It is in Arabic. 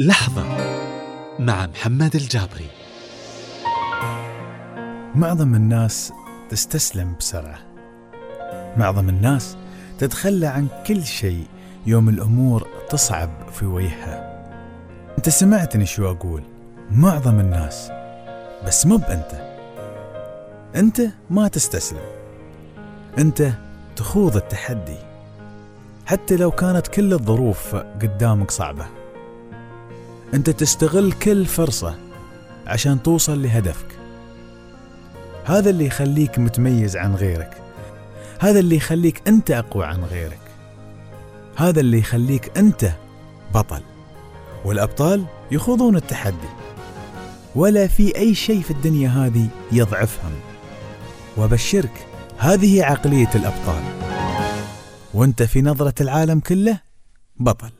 لحظة مع محمد الجابري. معظم الناس تستسلم بسرعة، معظم الناس تتخلى عن كل شيء يوم الأمور تصعب في وجهها. أنت سمعتني شو أقول؟ معظم الناس، بس مو أنت ما تستسلم، أنت تخوض التحدي حتى لو كانت كل الظروف قدامك صعبة. أنت تستغل كل فرصة عشان توصل لهدفك. هذا اللي يخليك متميز عن غيرك، هذا اللي يخليك أنت أقوى عن غيرك، هذا اللي يخليك أنت بطل. والأبطال يخوضون التحدي، ولا في أي شيء في الدنيا هذه يضعفهم. وبشرك، هذه عقلية الأبطال، وأنت في نظرة العالم كله بطل.